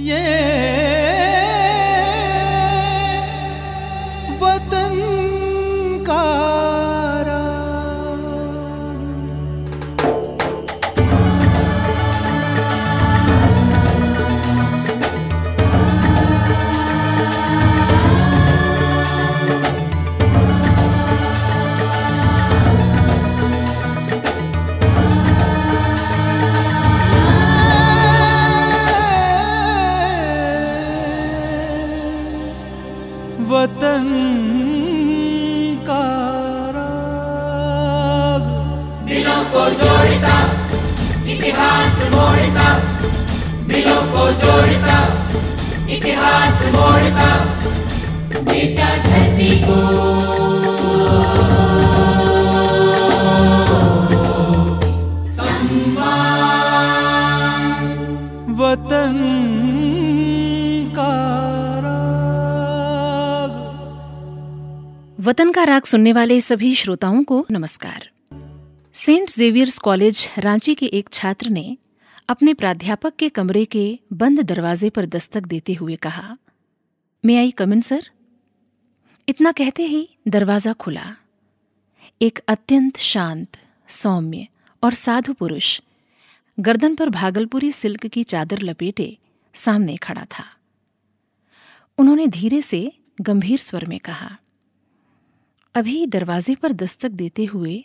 ये वतन का वतन का राग सुनने वाले सभी श्रोताओं को नमस्कार। सेंट जेवियर्स कॉलेज रांची के एक छात्र ने अपने प्राध्यापक के कमरे के बंद दरवाजे पर दस्तक देते हुए कहा, "मे आई कम इन सर?" इतना कहते ही दरवाजा खुला। एक अत्यंत शांत, सौम्य और साधु पुरुष गर्दन पर भागलपुरी सिल्क की चादर लपेटे सामने खड़ा था। उन्होंने धीरे से गंभीर स्वर में कहा, "अभी दरवाजे पर दस्तक देते हुए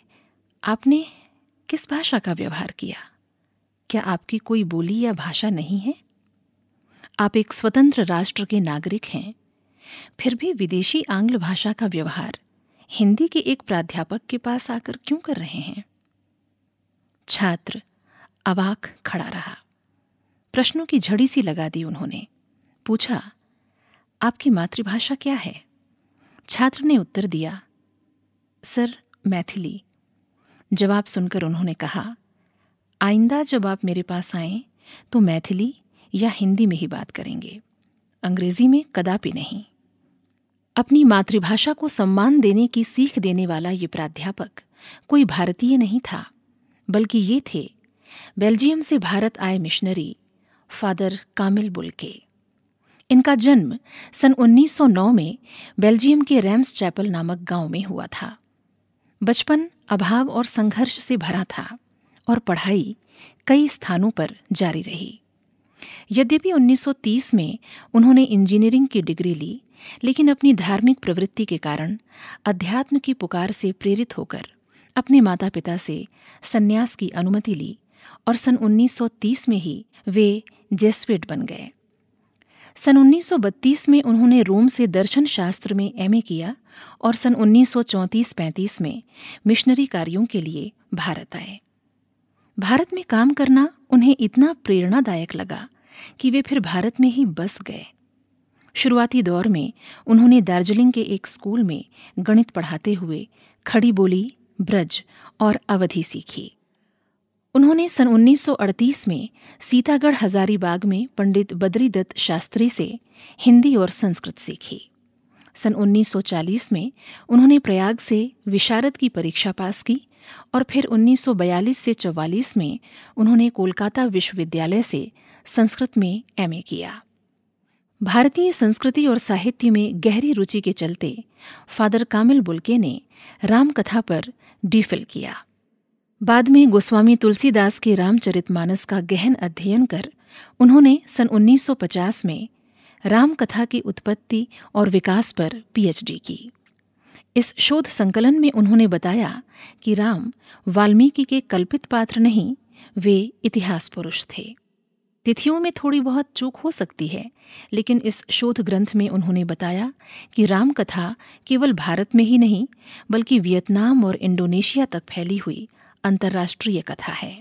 आपने किस भाषा का व्यवहार किया? क्या आपकी कोई बोली या भाषा नहीं है? आप एक स्वतंत्र राष्ट्र के नागरिक हैं, फिर भी विदेशी आंग्ल भाषा का व्यवहार हिंदी के एक प्राध्यापक के पास आकर क्यों कर रहे हैं?" छात्र अवाक खड़ा रहा। प्रश्नों की झड़ी सी लगा दी उन्होंने। पूछा, "आपकी मातृभाषा क्या है?" छात्र ने उत्तर दिया, "सर, मैथिली।" जवाब सुनकर उन्होंने कहा, "आइंदा जब आप मेरे पास आएं तो मैथिली या हिंदी में ही बात करेंगे, अंग्रेजी में कदापि नहीं।" अपनी मातृभाषा को सम्मान देने की सीख देने वाला ये प्राध्यापक कोई भारतीय नहीं था, बल्कि ये थे बेल्जियम से भारत आए मिशनरी फादर कामिल बुल्के। इनका जन्म सन 1909 में बेल्जियम के रेम्स चैपल नामक गांव में हुआ था। बचपन अभाव और संघर्ष से भरा था और पढ़ाई कई स्थानों पर जारी रही। यद्यपि 1930 में उन्होंने इंजीनियरिंग की डिग्री ली, लेकिन अपनी धार्मिक प्रवृत्ति के कारण अध्यात्म की पुकार से प्रेरित होकर अपने माता पिता से संन्यास की अनुमति ली और सन 1930 में ही वे जेसुइट बन गए। सन 1932 में उन्होंने रोम से दर्शन शास्त्र में एमए किया और सन 1934-35 में मिशनरी कार्यों के लिए भारत आए। भारत में काम करना उन्हें इतना प्रेरणादायक लगा कि वे फिर भारत में ही बस गए। शुरुआती दौर में उन्होंने दार्जिलिंग के एक स्कूल में गणित पढ़ाते हुए खड़ी बोली, ब्रज और अवधी सीखी। उन्होंने सन 1938 में सीतागढ़ हजारीबाग में पंडित बद्री दत्त शास्त्री से हिंदी और संस्कृत सीखी। सन 1940 में उन्होंने प्रयाग से विशारद की परीक्षा पास की और फिर 1942 से 1944 में उन्होंने कोलकाता विश्वविद्यालय से संस्कृत में एमए किया। भारतीय संस्कृति और साहित्य में गहरी रुचि के चलते फादर कामिल बुल्के ने रामकथा पर डीफिल किया। बाद में गोस्वामी तुलसीदास के रामचरित मानस का गहन अध्ययन कर उन्होंने सन 1950 में रामकथा की उत्पत्ति और विकास पर पीएचडी की। इस शोध संकलन में उन्होंने बताया कि राम वाल्मीकि के कल्पित पात्र नहीं, वे इतिहास पुरुष थे। तिथियों में थोड़ी बहुत चूक हो सकती है, लेकिन इस शोध ग्रंथ में उन्होंने बताया कि रामकथा केवल भारत में ही नहीं, बल्कि वियतनाम और इंडोनेशिया तक फैली हुई अंतर्राष्ट्रीय कथा है।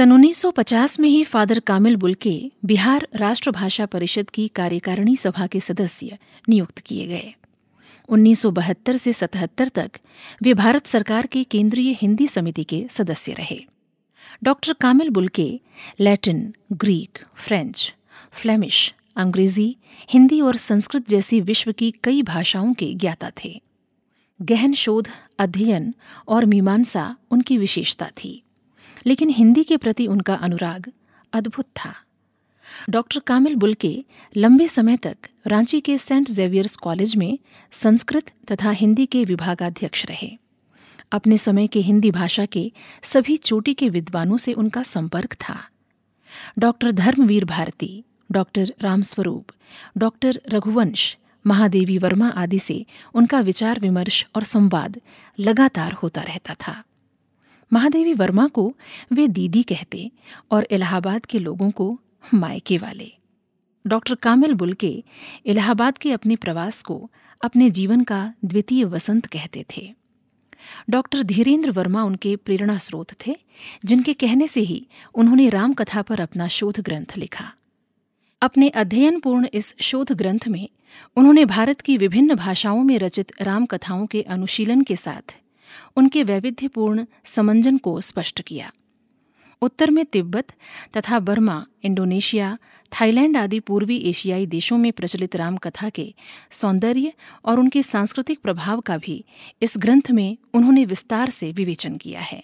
सन 1950 में ही father Camille Bulcke Bihar Rashtrabhasha Parishad की कार्यकारिणी सभा के सदस्य नियुक्त किए गए। 1972 से 1977 तक वे भारत सरकार की केंद्रीय हिंदी समिति के सदस्य रहे। Doctor Camille Bulcke Latin, Greek, French, Flemish, अंग्रेजी, हिंदी और संस्कृत जैसी विश्व की कई भाषाओं के ज्ञाता थे। गहन शोध, अध्ययन और मीमांसा उनकी विशेषता थी, लेकिन हिंदी के प्रति उनका अनुराग अद्भुत था। डॉक्टर कामिल बुल्के लंबे समय तक रांची के सेंट जेवियर्स कॉलेज में संस्कृत तथा हिंदी के विभागाध्यक्ष रहे। अपने समय के हिंदी भाषा के सभी चोटी के विद्वानों से उनका संपर्क था। Doctor Dharamvir Bharati, doctor Ramswaroop, doctor Raghuvansh, Mahadevi Verma आदि से उनका विचार विमर्श और संवाद लगातार होता रहता था। महादेवी वर्मा को वे दीदी कहते और इलाहाबाद के लोगों को मायके वाले। डॉक्टर कामिल बुल्के इलाहाबाद के अपने प्रवास को अपने जीवन का द्वितीय वसंत कहते थे। डॉक्टर धीरेन्द्र वर्मा उनके प्रेरणा स्रोत थे, जिनके कहने से ही उन्होंने रामकथा पर अपना शोध ग्रंथ लिखा। अपने अध्ययनपूर्ण इस शोध ग्रंथ में उन्होंने भारत की विभिन्न भाषाओं में रचित रामकथाओं के अनुशीलन के साथ उनके वैविध्यपूर्ण समंजन को स्पष्ट किया। उत्तर में तिब्बत तथा बर्मा, इंडोनेशिया, थाईलैंड आदि पूर्वी एशियाई देशों में प्रचलित रामकथा के सौंदर्य और उनके सांस्कृतिक प्रभाव का भी इस ग्रंथ में उन्होंने विस्तार से विवेचन किया है।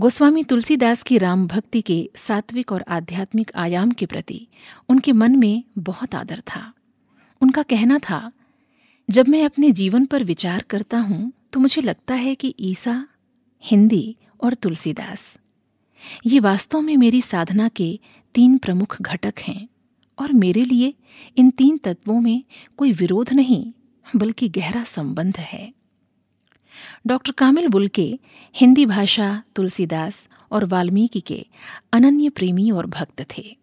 गोस्वामी तुलसीदास की राम भक्ति के सात्विक और आध्यात्मिक आयाम के प्रति उनके मन में बहुत आदर था। उनका कहना था, जब मैं अपने जीवन पर विचार करता हूँ तो मुझे लगता है कि ईसा, हिंदी और तुलसीदास ये वास्तव में मेरी साधना के तीन प्रमुख घटक हैं और मेरे लिए इन तीन तत्वों में कोई विरोध नहीं बल्कि गहरा संबंध है। डॉक्टर कामिल बुल्के हिंदी भाषा, तुलसीदास और वाल्मीकि के अनन्य प्रेमी और भक्त थे।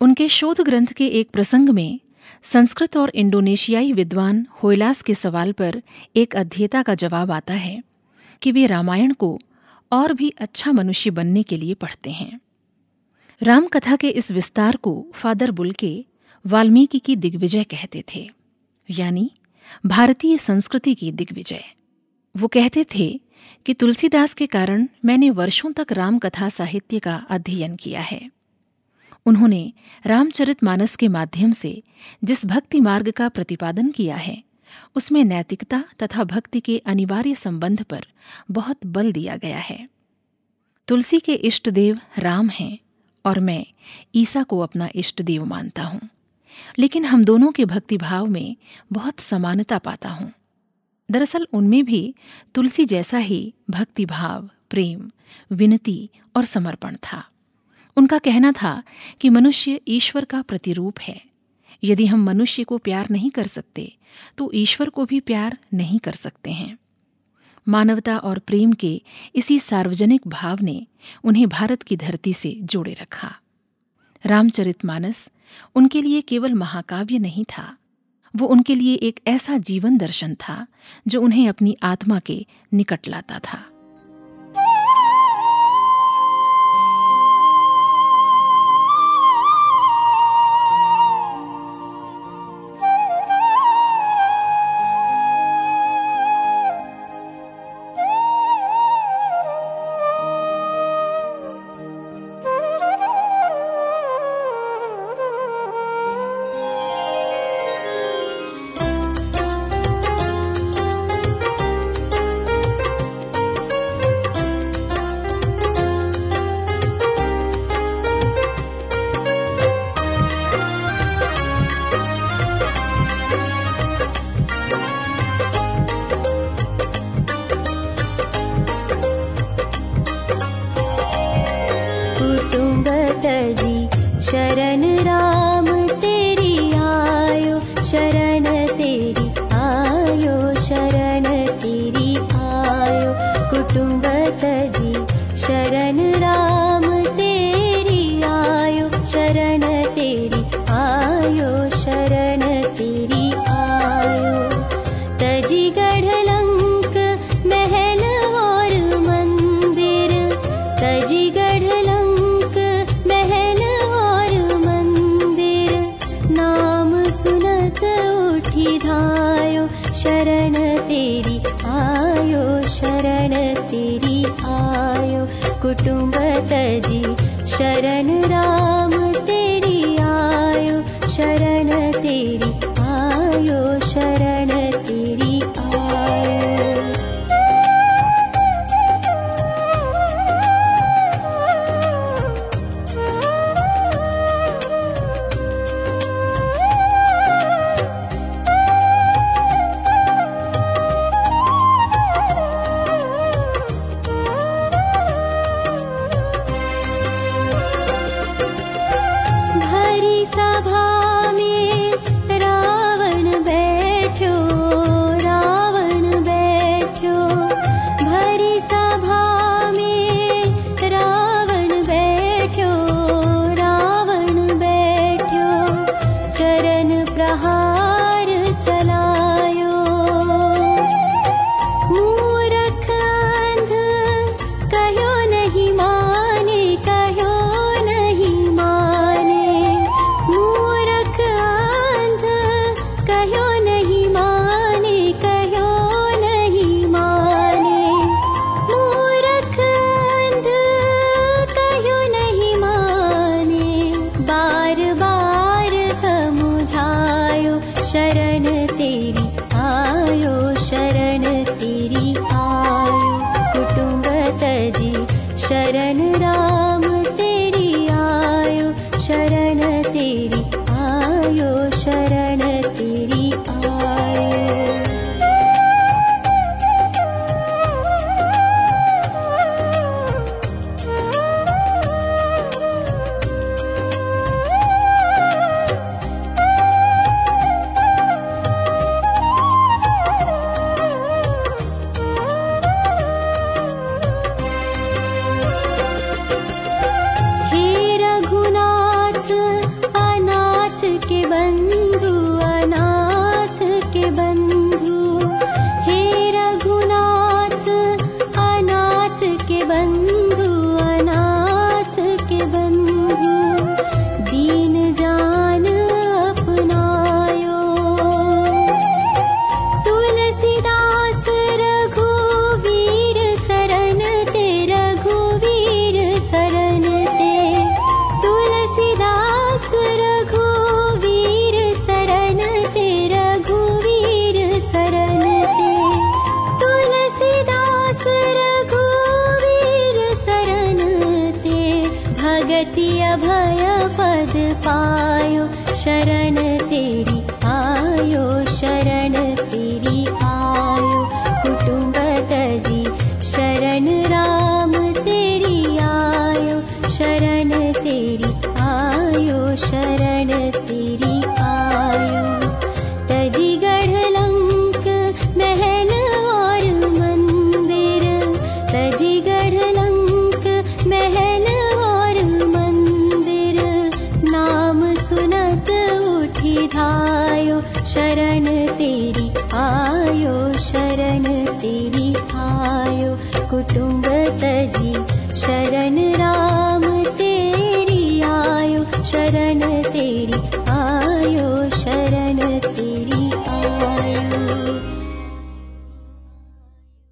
उनके शोध ग्रंथ के एक प्रसंग में संस्कृत और इंडोनेशियाई विद्वान होइलास के सवाल पर एक अध्येता का जवाब आता है कि वे रामायण को और भी अच्छा मनुष्य बनने के लिए पढ़ते हैं। रामकथा के इस विस्तार को फादर बुल्के वाल्मीकि की दिग्विजय कहते थे, यानी भारतीय संस्कृति की दिग्विजय। वो कहते थे कि तुलसीदास के कारण मैंने वर्षों तक रामकथा साहित्य का अध्ययन किया है। उन्होंने रामचरित मानस के माध्यम से जिस भक्ति मार्ग का प्रतिपादन किया है, उसमें नैतिकता तथा भक्ति के अनिवार्य संबंध पर बहुत बल दिया गया है। तुलसी के इष्ट देव राम हैं और मैं ईसा को अपना इष्ट देव मानता हूँ, लेकिन हम दोनों के भक्तिभाव में बहुत समानता पाता हूँ। दरअसल उनमें भी तुलसी जैसा ही भक्तिभाव, प्रेम, विनती और समर्पण था। उनका कहना था कि मनुष्य ईश्वर का प्रतिरूप है। यदि हम मनुष्य को प्यार नहीं कर सकते तो ईश्वर को भी प्यार नहीं कर सकते हैं। मानवता और प्रेम के इसी सार्वजनिक भाव ने उन्हें भारत की धरती से जोड़े रखा। रामचरितमानस उनके लिए केवल महाकाव्य नहीं था, वो उनके लिए एक ऐसा जीवन दर्शन था जो उन्हें अपनी आत्मा के निकट लाता था। तजी गढ़ लंग ही धायो शरण तेरी आयो, शरण तेरी आयो, कुटुंब तजी शरण राम तेरी आयो, शरण तेरी आयो, शरण तेरी आयो।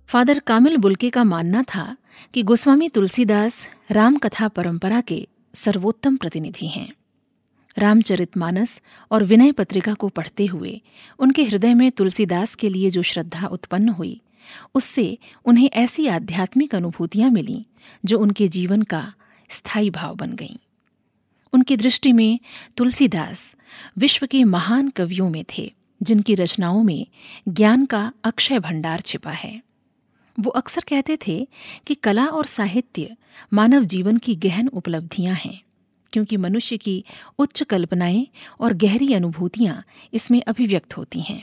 फादर कामिल बुल्के का मानना था कि गोस्वामी तुलसीदास रामकथा परंपरा के सर्वोत्तम प्रतिनिधि हैं। रामचरित मानस और विनय पत्रिका को पढ़ते हुए उनके हृदय में तुलसीदास के लिए जो श्रद्धा उत्पन्न हुई, उससे उन्हें ऐसी आध्यात्मिक अनुभूतियां मिलीं जो उनके जीवन का स्थायी भाव बन गईं। उनकी दृष्टि में तुलसीदास विश्व के महान कवियों में थे, जिनकी रचनाओं में ज्ञान का अक्षय भंडार छिपा है। वो अक्सर कहते थे कि कला और साहित्य मानव जीवन की गहन उपलब्धियां हैं, क्योंकि मनुष्य की उच्च कल्पनाएं और गहरी अनुभूतियां इसमें अभिव्यक्त होती हैं।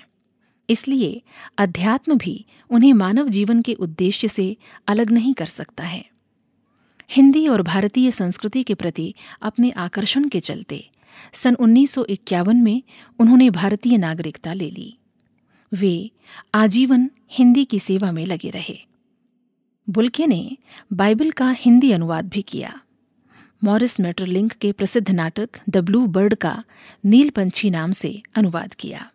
इसलिए अध्यात्म भी उन्हें मानव जीवन के उद्देश्य से अलग नहीं कर सकता है। हिंदी और भारतीय संस्कृति के प्रति अपने आकर्षण के चलते सन 1951 में उन्होंने भारतीय नागरिकता ले ली। वे आजीवन हिंदी की सेवा में लगे रहे। बुल्के ने बाइबल का हिंदी अनुवाद भी किया। मॉरिस मेटरलिंक के प्रसिद्ध नाटक द ब्लू बर्ड का नीलपंछी नाम से अनुवाद किया।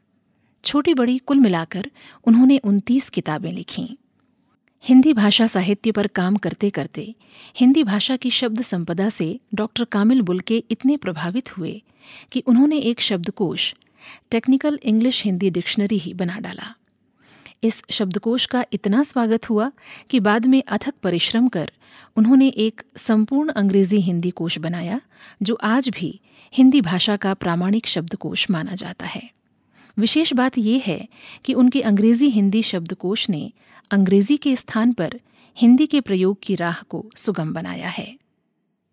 छोटी बड़ी कुल मिलाकर उन्होंने 29 किताबें लिखीं। हिंदी भाषा साहित्य पर काम करते करते हिंदी भाषा की शब्द संपदा से डॉक्टर कामिल बुल्के इतने प्रभावित हुए कि उन्होंने एक शब्दकोश टेक्निकल इंग्लिश हिंदी डिक्शनरी ही बना डाला। इस शब्दकोश का इतना स्वागत हुआ कि बाद में अथक परिश्रम कर उन्होंने एक संपूर्ण अंग्रेजी हिंदी कोश बनाया, जो आज भी हिंदी भाषा का प्रामाणिक शब्दकोश माना जाता है। विशेष बात यह है कि उनके अंग्रेजी हिंदी शब्दकोश ने अंग्रेजी के स्थान पर हिंदी के प्रयोग की राह को सुगम बनाया है।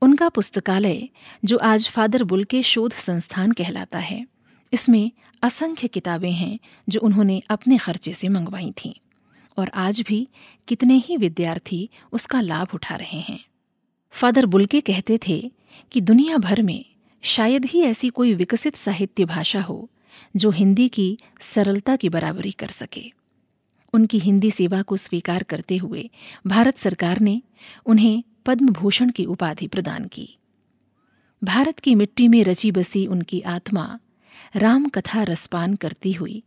उनका पुस्तकालय, जो आज फादर बुल्के शोध संस्थान कहलाता है, इसमें असंख्य किताबें हैं जो उन्होंने अपने खर्चे से मंगवाई थीं और आज भी कितने ही विद्यार्थी उसका लाभ उठा रहे हैं। फादर बुल्के कहते थे कि दुनिया भर में शायद ही ऐसी कोई विकसित साहित्य भाषा हो जो हिंदी की सरलता की बराबरी कर सके। उनकी हिंदी सेवा को स्वीकार करते हुए भारत सरकार ने उन्हें पद्म भूषण की उपाधि प्रदान की। भारत की मिट्टी में रची बसी उनकी आत्मा राम कथा रसपान करती हुई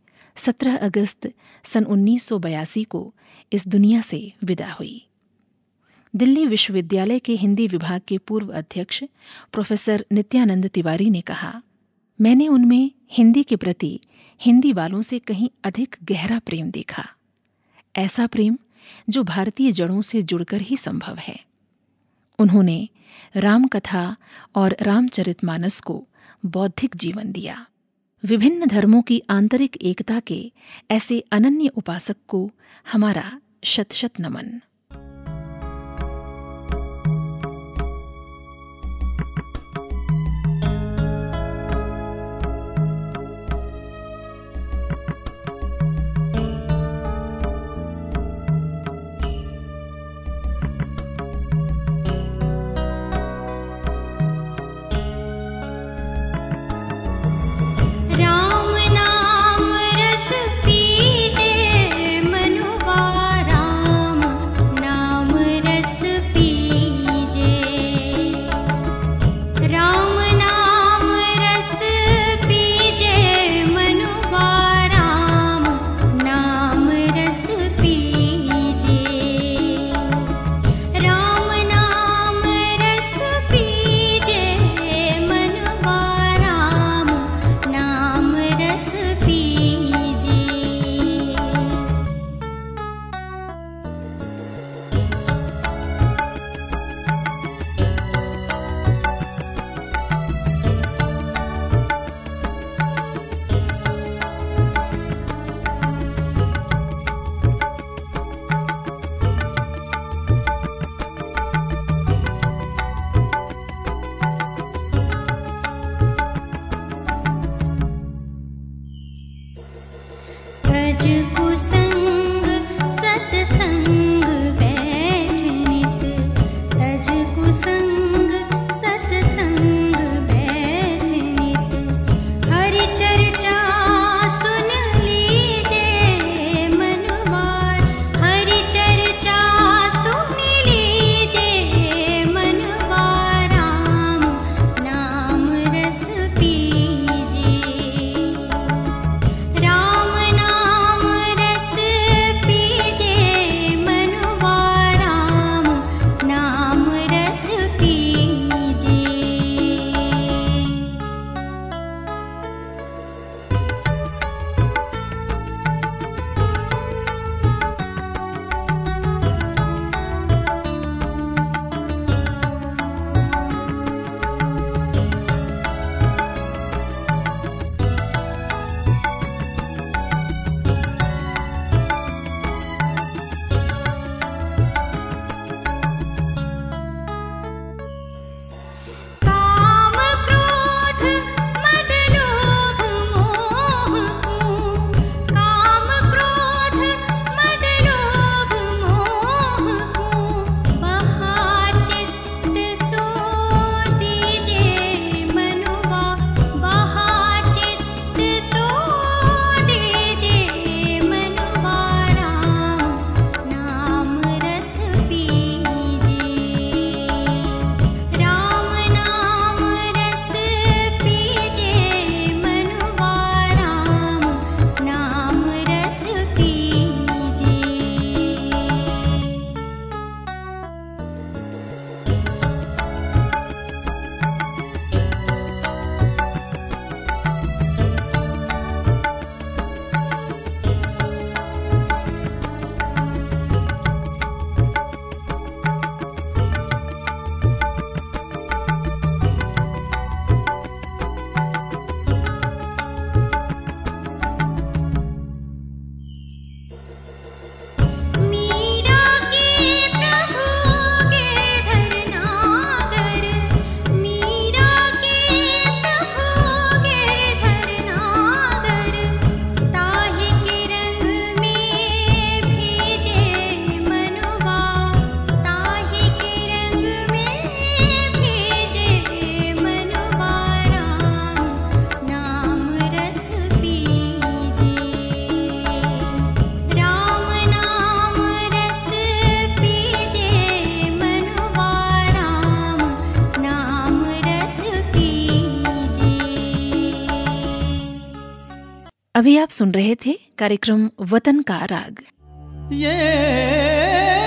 17 अगस्त सन 1982 को इस दुनिया से विदा हुई। दिल्ली विश्वविद्यालय के हिंदी विभाग के पूर्व अध्यक्ष प्रोफेसर नित्यानंद तिवारी ने कहा, मैंने उनमें हिंदी के प्रति हिंदी वालों से कहीं अधिक गहरा प्रेम देखा, ऐसा प्रेम जो भारतीय जड़ों से जुड़कर ही संभव है। उन्होंने रामकथा और रामचरित मानस को बौद्धिक जीवन दिया। विभिन्न धर्मों की आंतरिक एकता के ऐसे अनन्य उपासक को हमारा शत शत नमन। अभी आप सुन रहे थे कार्यक्रम वतन का राग।